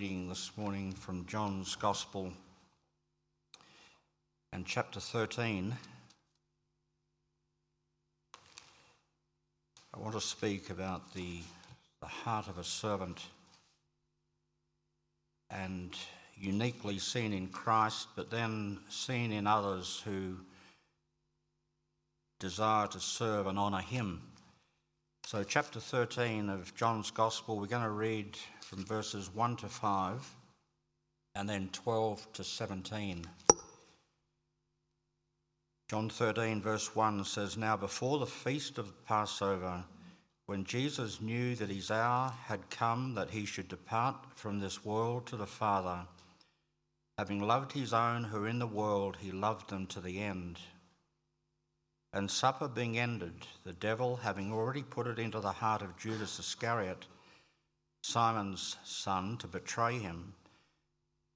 Reading this morning from John's Gospel and chapter 13. I want to speak about the heart of a servant, and uniquely seen in Christ, but then seen in others who desire to serve and honour him. So chapter 13 of John's Gospel, we're going to read from verses 1 to 5 and then 12 to 17. John 13 verse 1 says, "Now before the feast of the Passover, when Jesus knew that his hour had come that he should depart from this world to the Father, having loved his own who are in the world, he loved them to the end. And supper being ended, the devil, having already put it into the heart of Judas Iscariot, Simon's son, to betray him,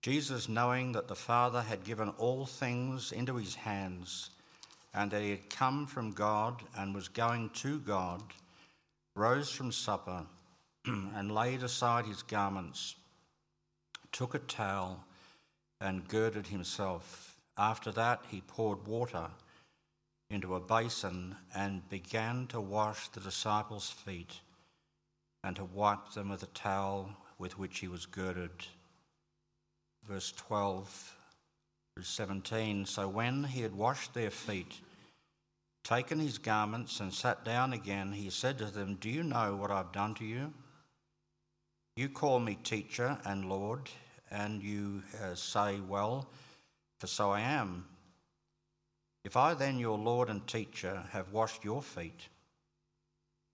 Jesus, knowing that the Father had given all things into his hands, and that he had come from God and was going to God, rose from supper and laid aside his garments, took a towel and girded himself. After that he poured water into a basin and began to wash the disciples' feet and to wipe them with a towel with which he was girded." Verse 12 through 17, "So when he had washed their feet, taken his garments and sat down again, he said to them, 'Do you know what I've done to you? You call me teacher and Lord, and you say, well, for so I am. If I then, your Lord and teacher, have washed your feet,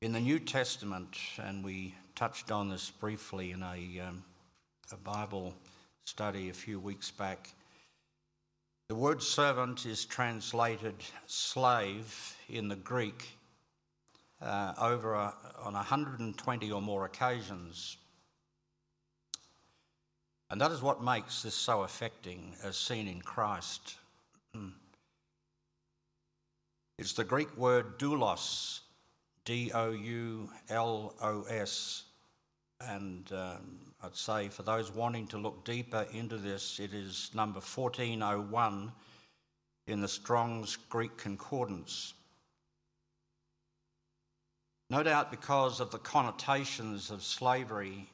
In the New Testament, and we touched on this briefly in a Bible study a few weeks back, the word servant is translated slave in the Greek on 120 or more occasions. And that is what makes this so affecting, as seen in Christ. It's the Greek word doulos, doulos, and I'd say for those wanting to look deeper into this, it is number 1401 in the Strong's Greek Concordance. No doubt because of the connotations of slavery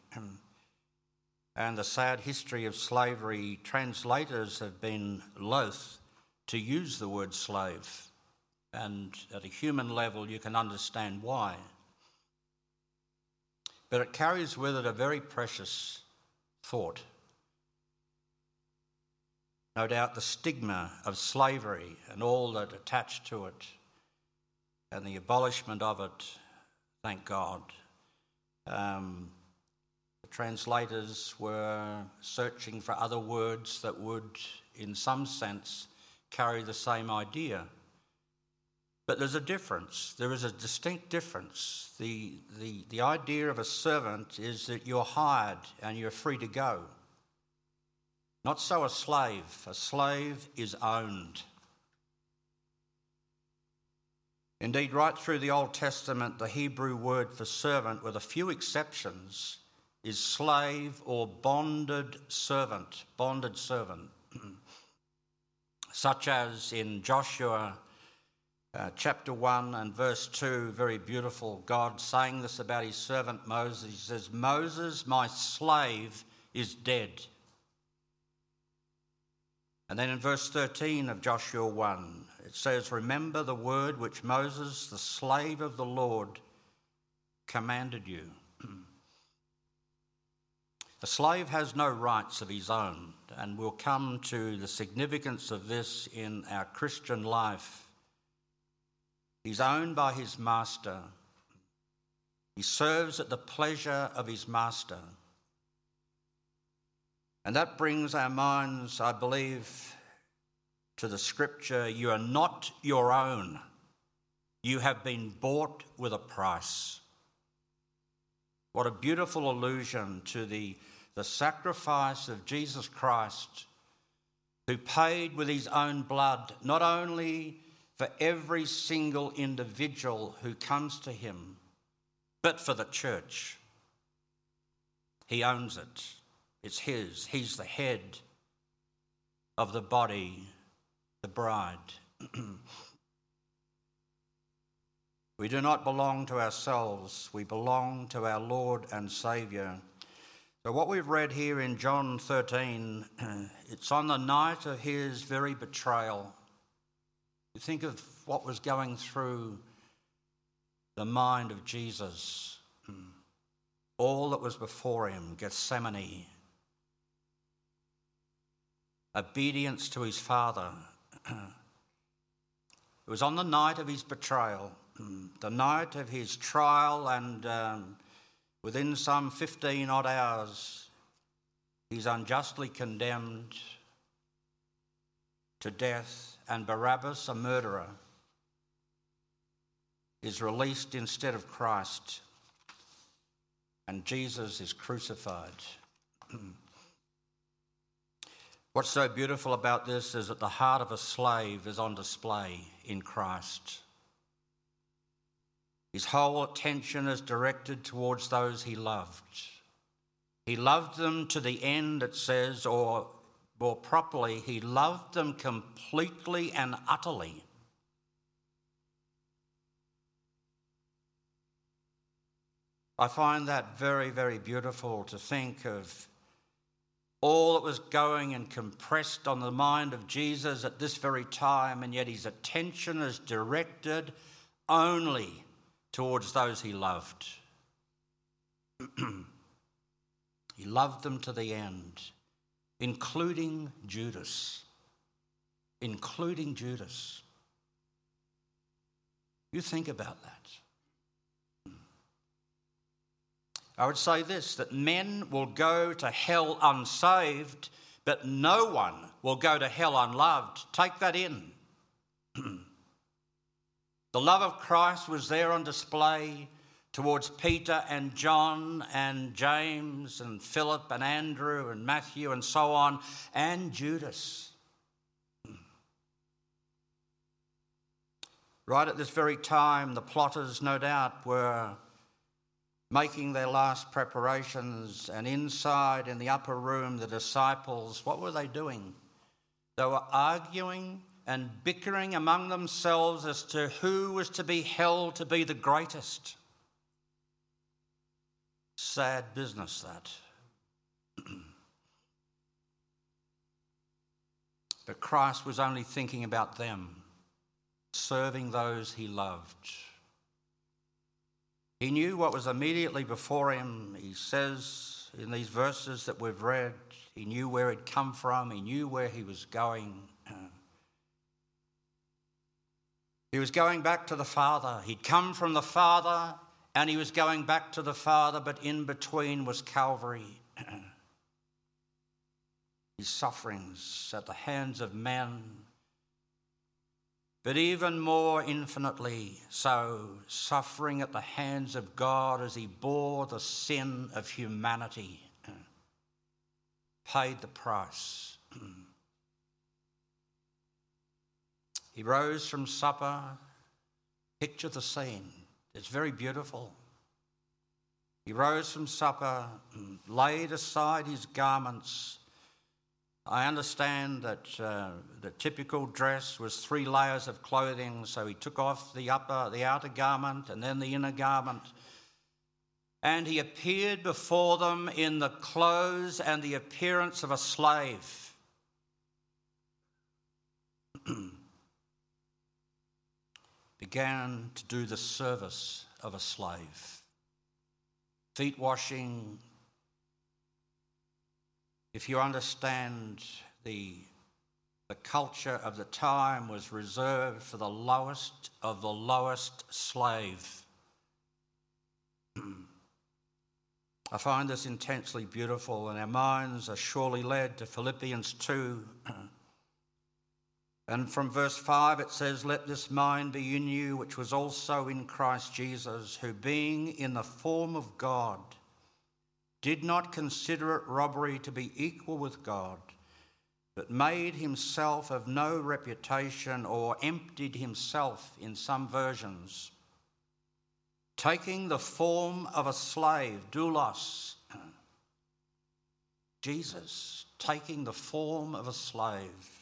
and the sad history of slavery, translators have been loath to use the word slave. And at a human level, you can understand why. But it carries with it a very precious thought. No doubt the stigma of slavery and all that attached to it and the abolishment of it, thank God. The translators were searching for other words that would, in some sense, carry the same idea. But there's a difference. There is a distinct difference. The idea of a servant is that you're hired and you're free to go. Not so a slave. A slave is owned. Indeed, right through the Old Testament, the Hebrew word for servant, with a few exceptions, is slave or bonded servant, such as in Joshua chapter 1 and verse 2, very beautiful. God saying this about his servant Moses, he says, "Moses, my slave, is dead." And then in verse 13 of Joshua 1, it says, "Remember the word which Moses, the slave of the Lord, commanded you." A slave has no rights of his own, and we'll come to the significance of this in our Christian life. He's owned by his master. He serves at the pleasure of his master. And that brings our minds, I believe, to the scripture, you are not your own. You have been bought with a price. What a beautiful allusion to the sacrifice of Jesus Christ, who paid with his own blood, not only for every single individual who comes to him, but for the church. He owns it. It's his. He's the head of the body, the bride. We do not belong to ourselves. We belong to our Lord and Saviour. So what we've read here in John 13, it's on the night of his very betrayal. You think of what was going through the mind of Jesus, all that was before him, Gethsemane, obedience to his Father. It was on the night of his betrayal, the night of his trial, and within some 15 odd hours, he's unjustly condemned to death, and Barabbas, a murderer, is released instead of Christ, and Jesus is crucified. What's so beautiful about this is that the heart of a slave is on display in Christ. His whole attention is directed towards those he loved. He loved them to the end, it says, or more properly, he loved them completely and utterly. I find that very, very beautiful to think of all that was going and compressed on the mind of Jesus at this very time, and yet his attention is directed only towards those he loved. He loved them to the end, including Judas. Including Judas. You think about that. I would say this, that men will go to hell unsaved, but no one will go to hell unloved. Take that in. The love of Christ was there on display towards Peter and John and James and Philip and Andrew and Matthew and so on, and Judas. Right at this very time, the plotters, no doubt, were making their last preparations, and inside in the upper room, the disciples, what were they doing? They were arguing and bickering among themselves as to who was to be held to be the greatest. Sad business, that. But Christ was only thinking about them, serving those he loved. He knew what was immediately before him. He says in these verses that we've read, he knew where he'd come from, he knew where he was going. He was going back to the Father. He'd come from the Father and he was going back to the Father, but in between was Calvary. His sufferings at the hands of men, but even more infinitely so, suffering at the hands of God as he bore the sin of humanity, paid the price. He rose from supper. Picture the scene. It's very beautiful. He rose from supper, laid aside his garments. I understand that the typical dress was 3 layers of clothing, so he took off the outer garment and then the inner garment. And he appeared before them in the clothes and the appearance of a slave. Began to do the service of a slave. Feet washing. If you understand, the culture of the time was reserved for the lowest of the lowest slave. I find this intensely beautiful, and our minds are surely led to Philippians 2. And from verse 5 it says, "Let this mind be in you, which was also in Christ Jesus, who being in the form of God, did not consider it robbery to be equal with God, but made himself of no reputation," or emptied himself in some versions, "taking the form of a slave," doulos. Jesus taking the form of a slave,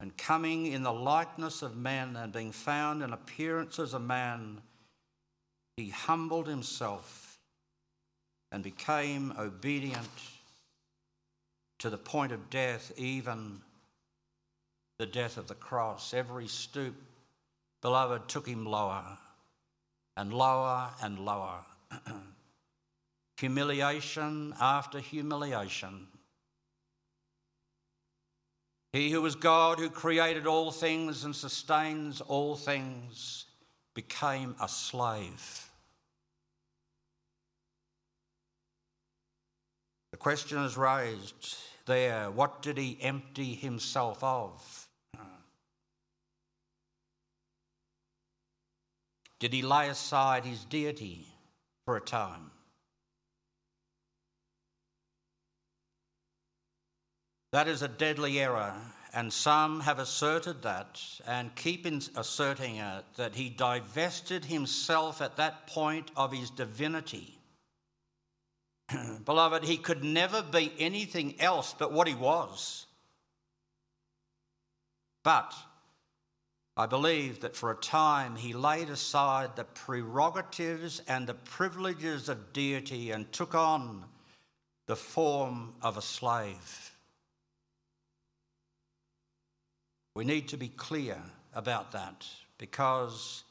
and coming in the likeness of men, and being found in appearance as a man, he humbled himself and became obedient to the point of death, even the death of the cross. Every stoop, beloved, took him lower and lower and lower. Humiliation after humiliation. He who was God, who created all things and sustains all things, became a slave. The question is raised there, what did he empty himself of? Did he lay aside his deity for a time? That is a deadly error, and some have asserted that and keep asserting it, that he divested himself at that point of his divinity. Beloved, he could never be anything else but what he was. But I believe that for a time he laid aside the prerogatives and the privileges of deity and took on the form of a slave. We need to be clear about that, because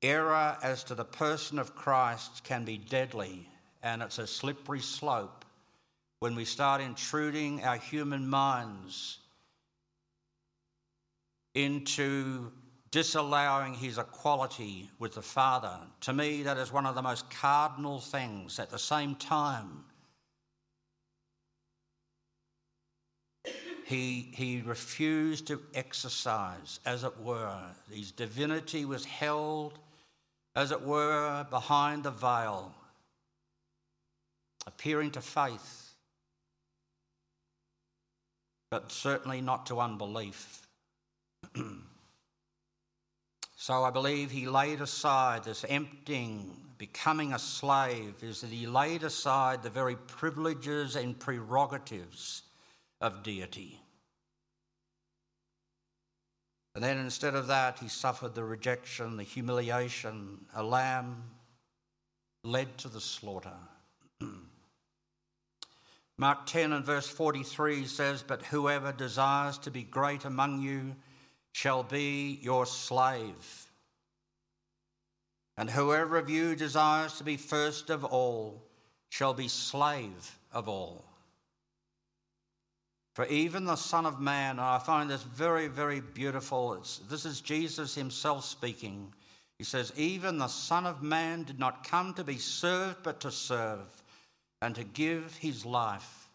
error as to the person of Christ can be deadly, and it's a slippery slope when we start intruding our human minds into disallowing his equality with the Father. To me, that is one of the most cardinal things. At the same time, he refused to exercise, as it were. His divinity was held, as it were, behind the veil, appearing to faith, but certainly not to unbelief. So I believe he laid aside this emptying, becoming a slave, is that he laid aside the very privileges and prerogatives of deity. And then instead of that, he suffered the rejection, the humiliation, a lamb led to the slaughter. Mark 10 and verse 43 says, "But whoever desires to be great among you shall be your slave. And whoever of you desires to be first of all shall be slave of all. For even the Son of Man," and I find this very, very beautiful. This is Jesus himself speaking. He says, "Even the Son of Man did not come to be served, but to serve, and to give his life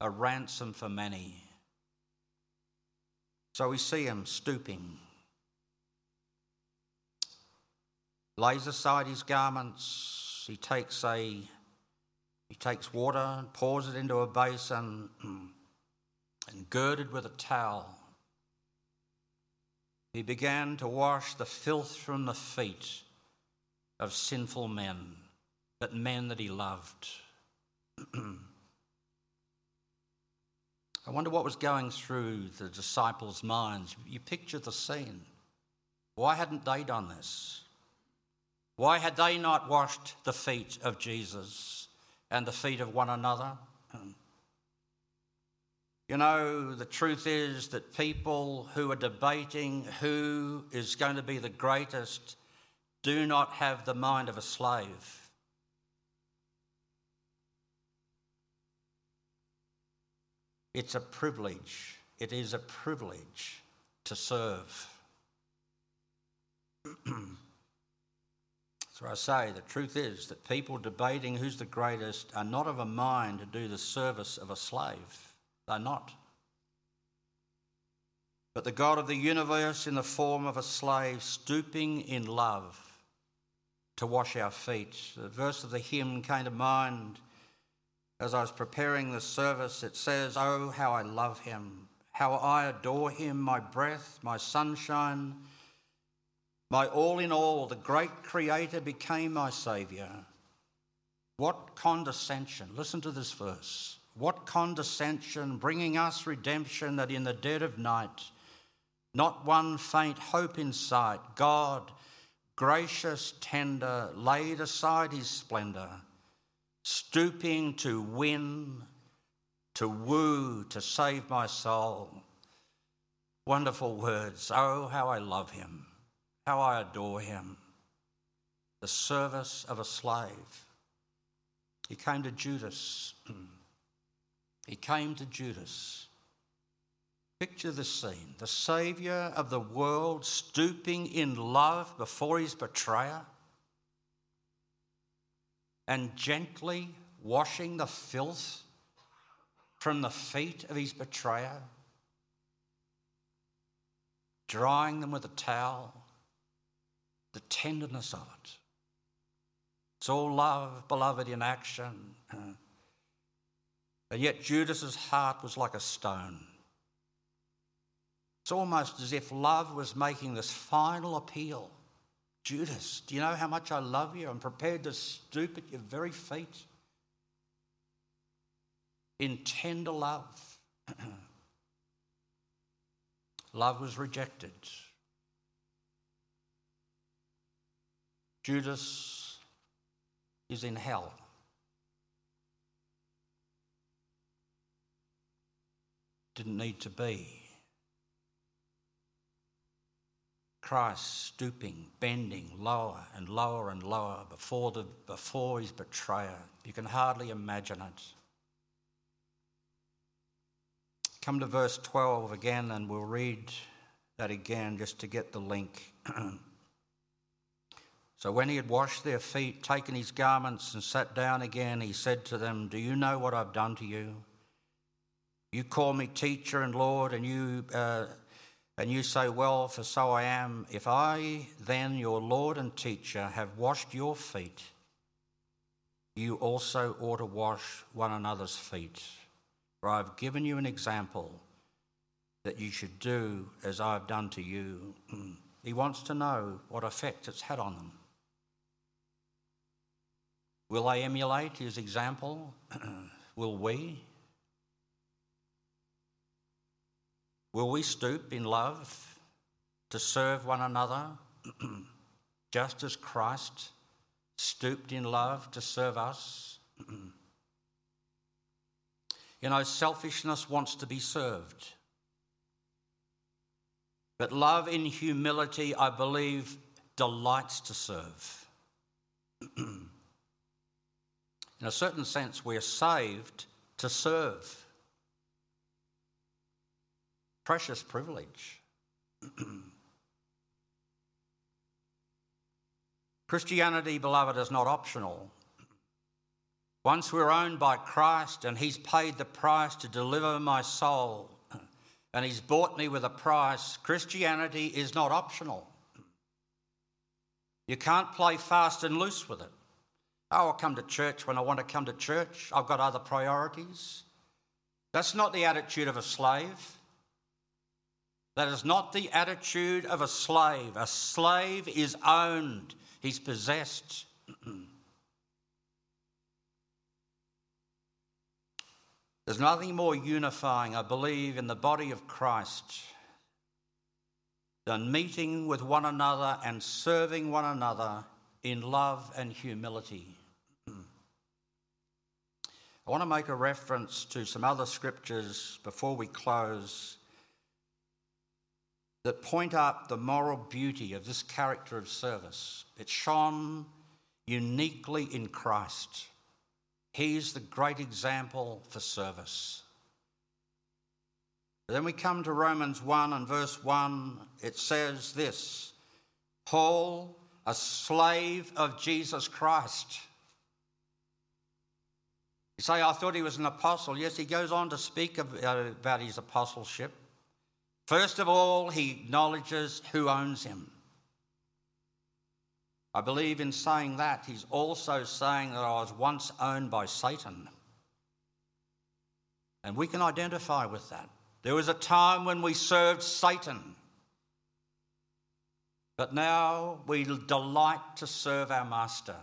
a ransom for many." So we see him stooping, lays aside his garments, he takes water and pours it into a basin, and girded with a towel, he began to wash the filth from the feet of sinful men, but men that he loved. I wonder what was going through the disciples' minds. You picture the scene. Why hadn't they done this? Why had they not washed the feet of Jesus and the feet of one another? You know, the truth is that people who are debating who is going to be the greatest do not have the mind of a slave. It's a privilege. It is a privilege to serve. So I say, the truth is that people debating who's the greatest are not of a mind to do the service of a slave. They're not. But the God of the universe in the form of a slave, stooping in love to wash our feet. The verse of the hymn came to mind as I was preparing the service. It says, "Oh, how I love him, how I adore him, my breath, my sunshine, my all in all, the great Creator became my Saviour." What condescension, listen to this verse, what condescension, bringing us redemption, that in the dead of night, not one faint hope in sight, God, gracious, tender, laid aside his splendour, stooping to win, to woo, to save my soul. Wonderful words. Oh, how I love him, how I adore him. The service of a slave. He came to Judas. He came to Judas. Picture the scene. The Saviour of the world stooping in love before his betrayer and gently washing the filth from the feet of his betrayer, drying them with a towel. The tenderness of it. It's all love, beloved, in action. And yet Judas's heart was like a stone. It's almost as if love was making this final appeal. Judas, do you know how much I love you? I'm prepared to stoop at your very feet in tender love. Love was rejected. Judas is in hell. Didn't need to be. Christ stooping, bending lower and lower and lower before his betrayer. You can hardly imagine it. Come to verse 12 again, and we'll read that again just to get the link. So when he had washed their feet, taken his garments and sat down again, he said to them, "Do you know what I've done to you? You call me teacher and Lord, and you say, well, for so I am. If I then, your Lord and teacher, have washed your feet, you also ought to wash one another's feet. For I have given you an example that you should do as I have done to you." He wants to know what effect it's had on them. Will they emulate his example? Will we? Will we stoop in love to serve one another just as Christ stooped in love to serve us? You know, selfishness wants to be served. But love in humility, I believe, delights to serve. In a certain sense, we're saved to serve. Precious privilege. Christianity, beloved, is not optional. Once we're owned by Christ and he's paid the price to deliver my soul and he's bought me with a price, Christianity is not optional. You can't play fast and loose with it. Oh, I'll come to church when I want to come to church. I've got other priorities. That's not the attitude of a slave. That is not the attitude of a slave. A slave is owned. He's possessed. There's nothing more unifying, I believe, in the body of Christ than meeting with one another and serving one another in love and humility. I want to make a reference to some other scriptures before we close that point out the moral beauty of this character of service. It shone uniquely in Christ. He's the great example for service. Then we come to Romans 1 and verse 1. It says this, "Paul, a slave of Jesus Christ. You say, I thought he was an apostle. Yes, he goes on to speak about his apostleship. First of all, he acknowledges who owns him. I believe in saying that, he's also saying that I was once owned by Satan. And we can identify with that. There was a time when we served Satan. But now we delight to serve our master.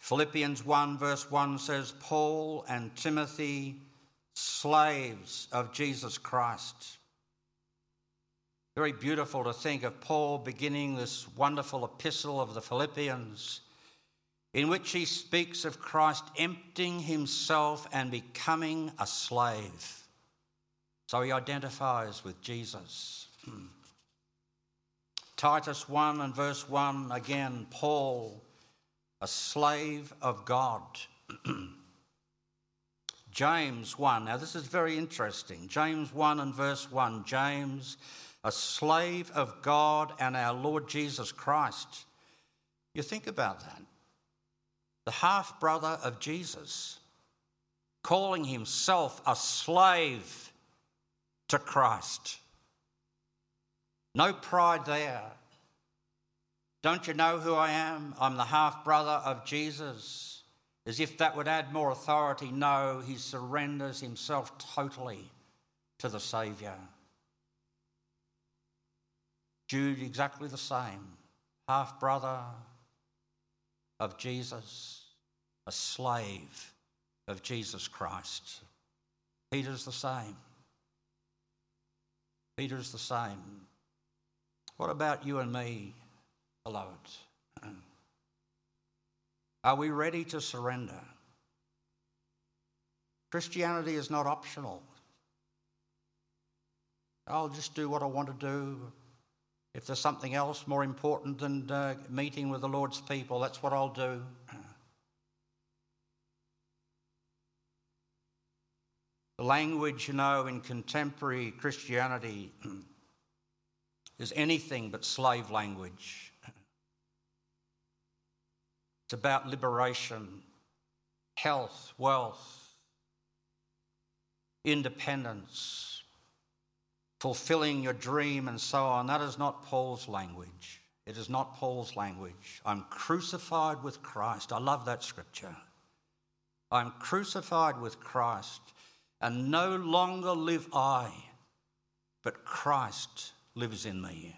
Philippians 1 verse 1 says, Paul and Timothy, slaves of Jesus Christ. Very beautiful to think of Paul beginning this wonderful epistle of the Philippians, in which he speaks of Christ emptying himself and becoming a slave. So he identifies with Jesus. Titus 1 and verse 1, again, Paul, a slave of God. James 1, now this is very interesting. James 1 and verse 1, James, a slave of God and our Lord Jesus Christ. You think about that. The half-brother of Jesus, calling himself a slave to Christ. No pride there. Don't you know who I am? I'm the half-brother of Jesus. As if that would add more authority. No, he surrenders himself totally to the Saviour. Jude, exactly the same, half-brother of Jesus, a slave of Jesus Christ. Peter's the same. Peter's the same. What about you and me, beloved? Are we ready to surrender? Christianity is not optional. I'll just do what I want to do. If there's something else more important than meeting with the Lord's people, that's what I'll do. The language, you know, in contemporary Christianity is anything but slave language. It's about liberation, health, wealth, independence, fulfilling your dream and so on. That is not Paul's language. It is not Paul's language. I'm crucified with Christ. I love that scripture. I'm crucified with Christ, and no longer live I, but Christ lives in me.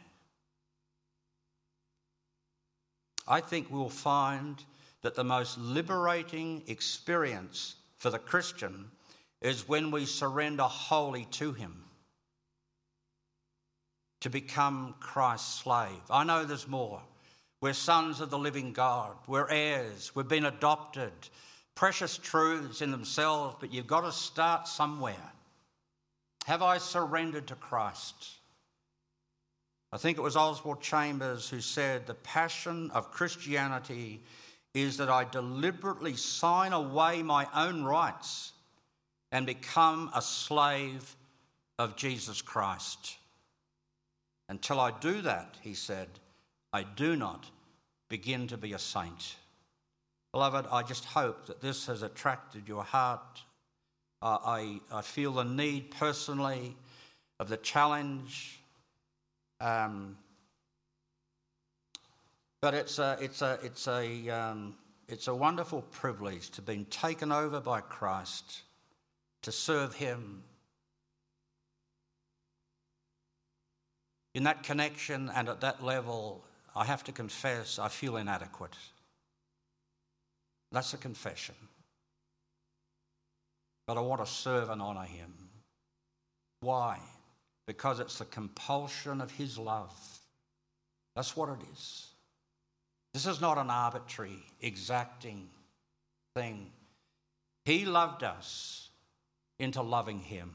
I think we'll find that the most liberating experience for the Christian is when we surrender wholly to him, to become Christ's slave. I know there's more. We're sons of the living God. We're heirs. We've been adopted. Precious truths in themselves, but you've got to start somewhere. Have I surrendered to Christ? I think it was Oswald Chambers who said, the passion of Christianity is that I deliberately sign away my own rights and become a slave of Jesus Christ. Until I do that, he said, I do not begin to be a saint. Beloved, I just hope that this has attracted your heart. I feel the need personally of the challenge. But it's a wonderful privilege to be taken over by Christ, to serve him. In that connection and at that level, I have to confess, I feel inadequate. That's a confession. But I want to serve and honour him. Why? Because it's the compulsion of his love. That's what it is. This is not an arbitrary, exacting thing. He loved us into loving him.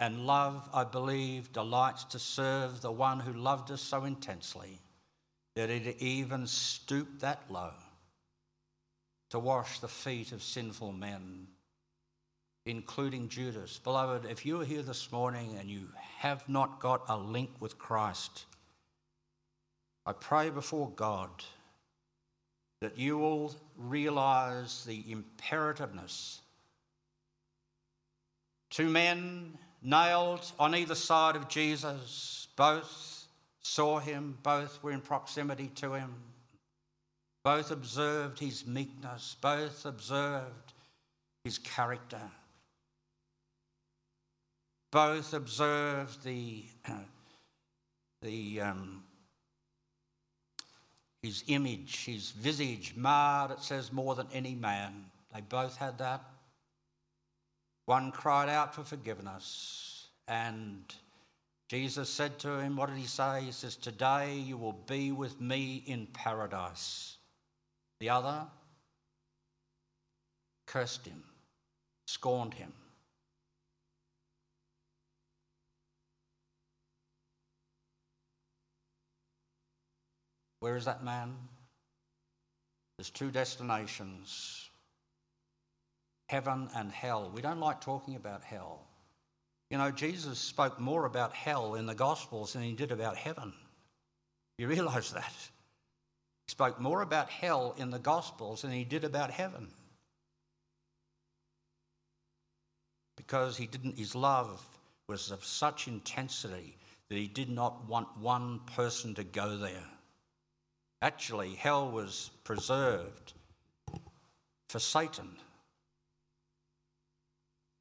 And love, I believe, delights to serve the one who loved us so intensely that it even stooped that low to wash the feet of sinful men. including Judas. Beloved, if you are here this morning and you have not got a link with Christ, I pray before God that you will realize the imperativeness. Two men nailed on either side of Jesus, both saw him, both were in proximity to him, both observed his meekness, both observed his character, both observed his image, his visage marred, it says, more than any man. They both had that. One cried out for forgiveness, and Jesus said to him, what did he say? He says, today you will be with me in paradise. The other cursed him, scorned him. Where is that man? There's two destinations. Heaven and hell. We don't like talking about hell. You know, Jesus spoke more about hell in the Gospels than he did about heaven. You realise that? He spoke more about hell in the Gospels than he did about heaven. Because his love was of such intensity that he did not want one person to go there. Actually, hell was preserved for Satan.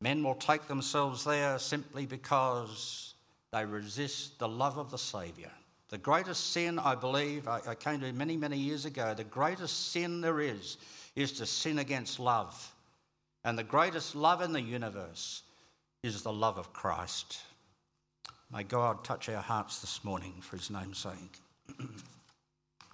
Men will take themselves there simply because they resist the love of the Saviour. The greatest sin, I believe, I came to many, many years ago, the greatest sin there is to sin against love. And the greatest love in the universe is the love of Christ. May God touch our hearts this morning for his name's sake.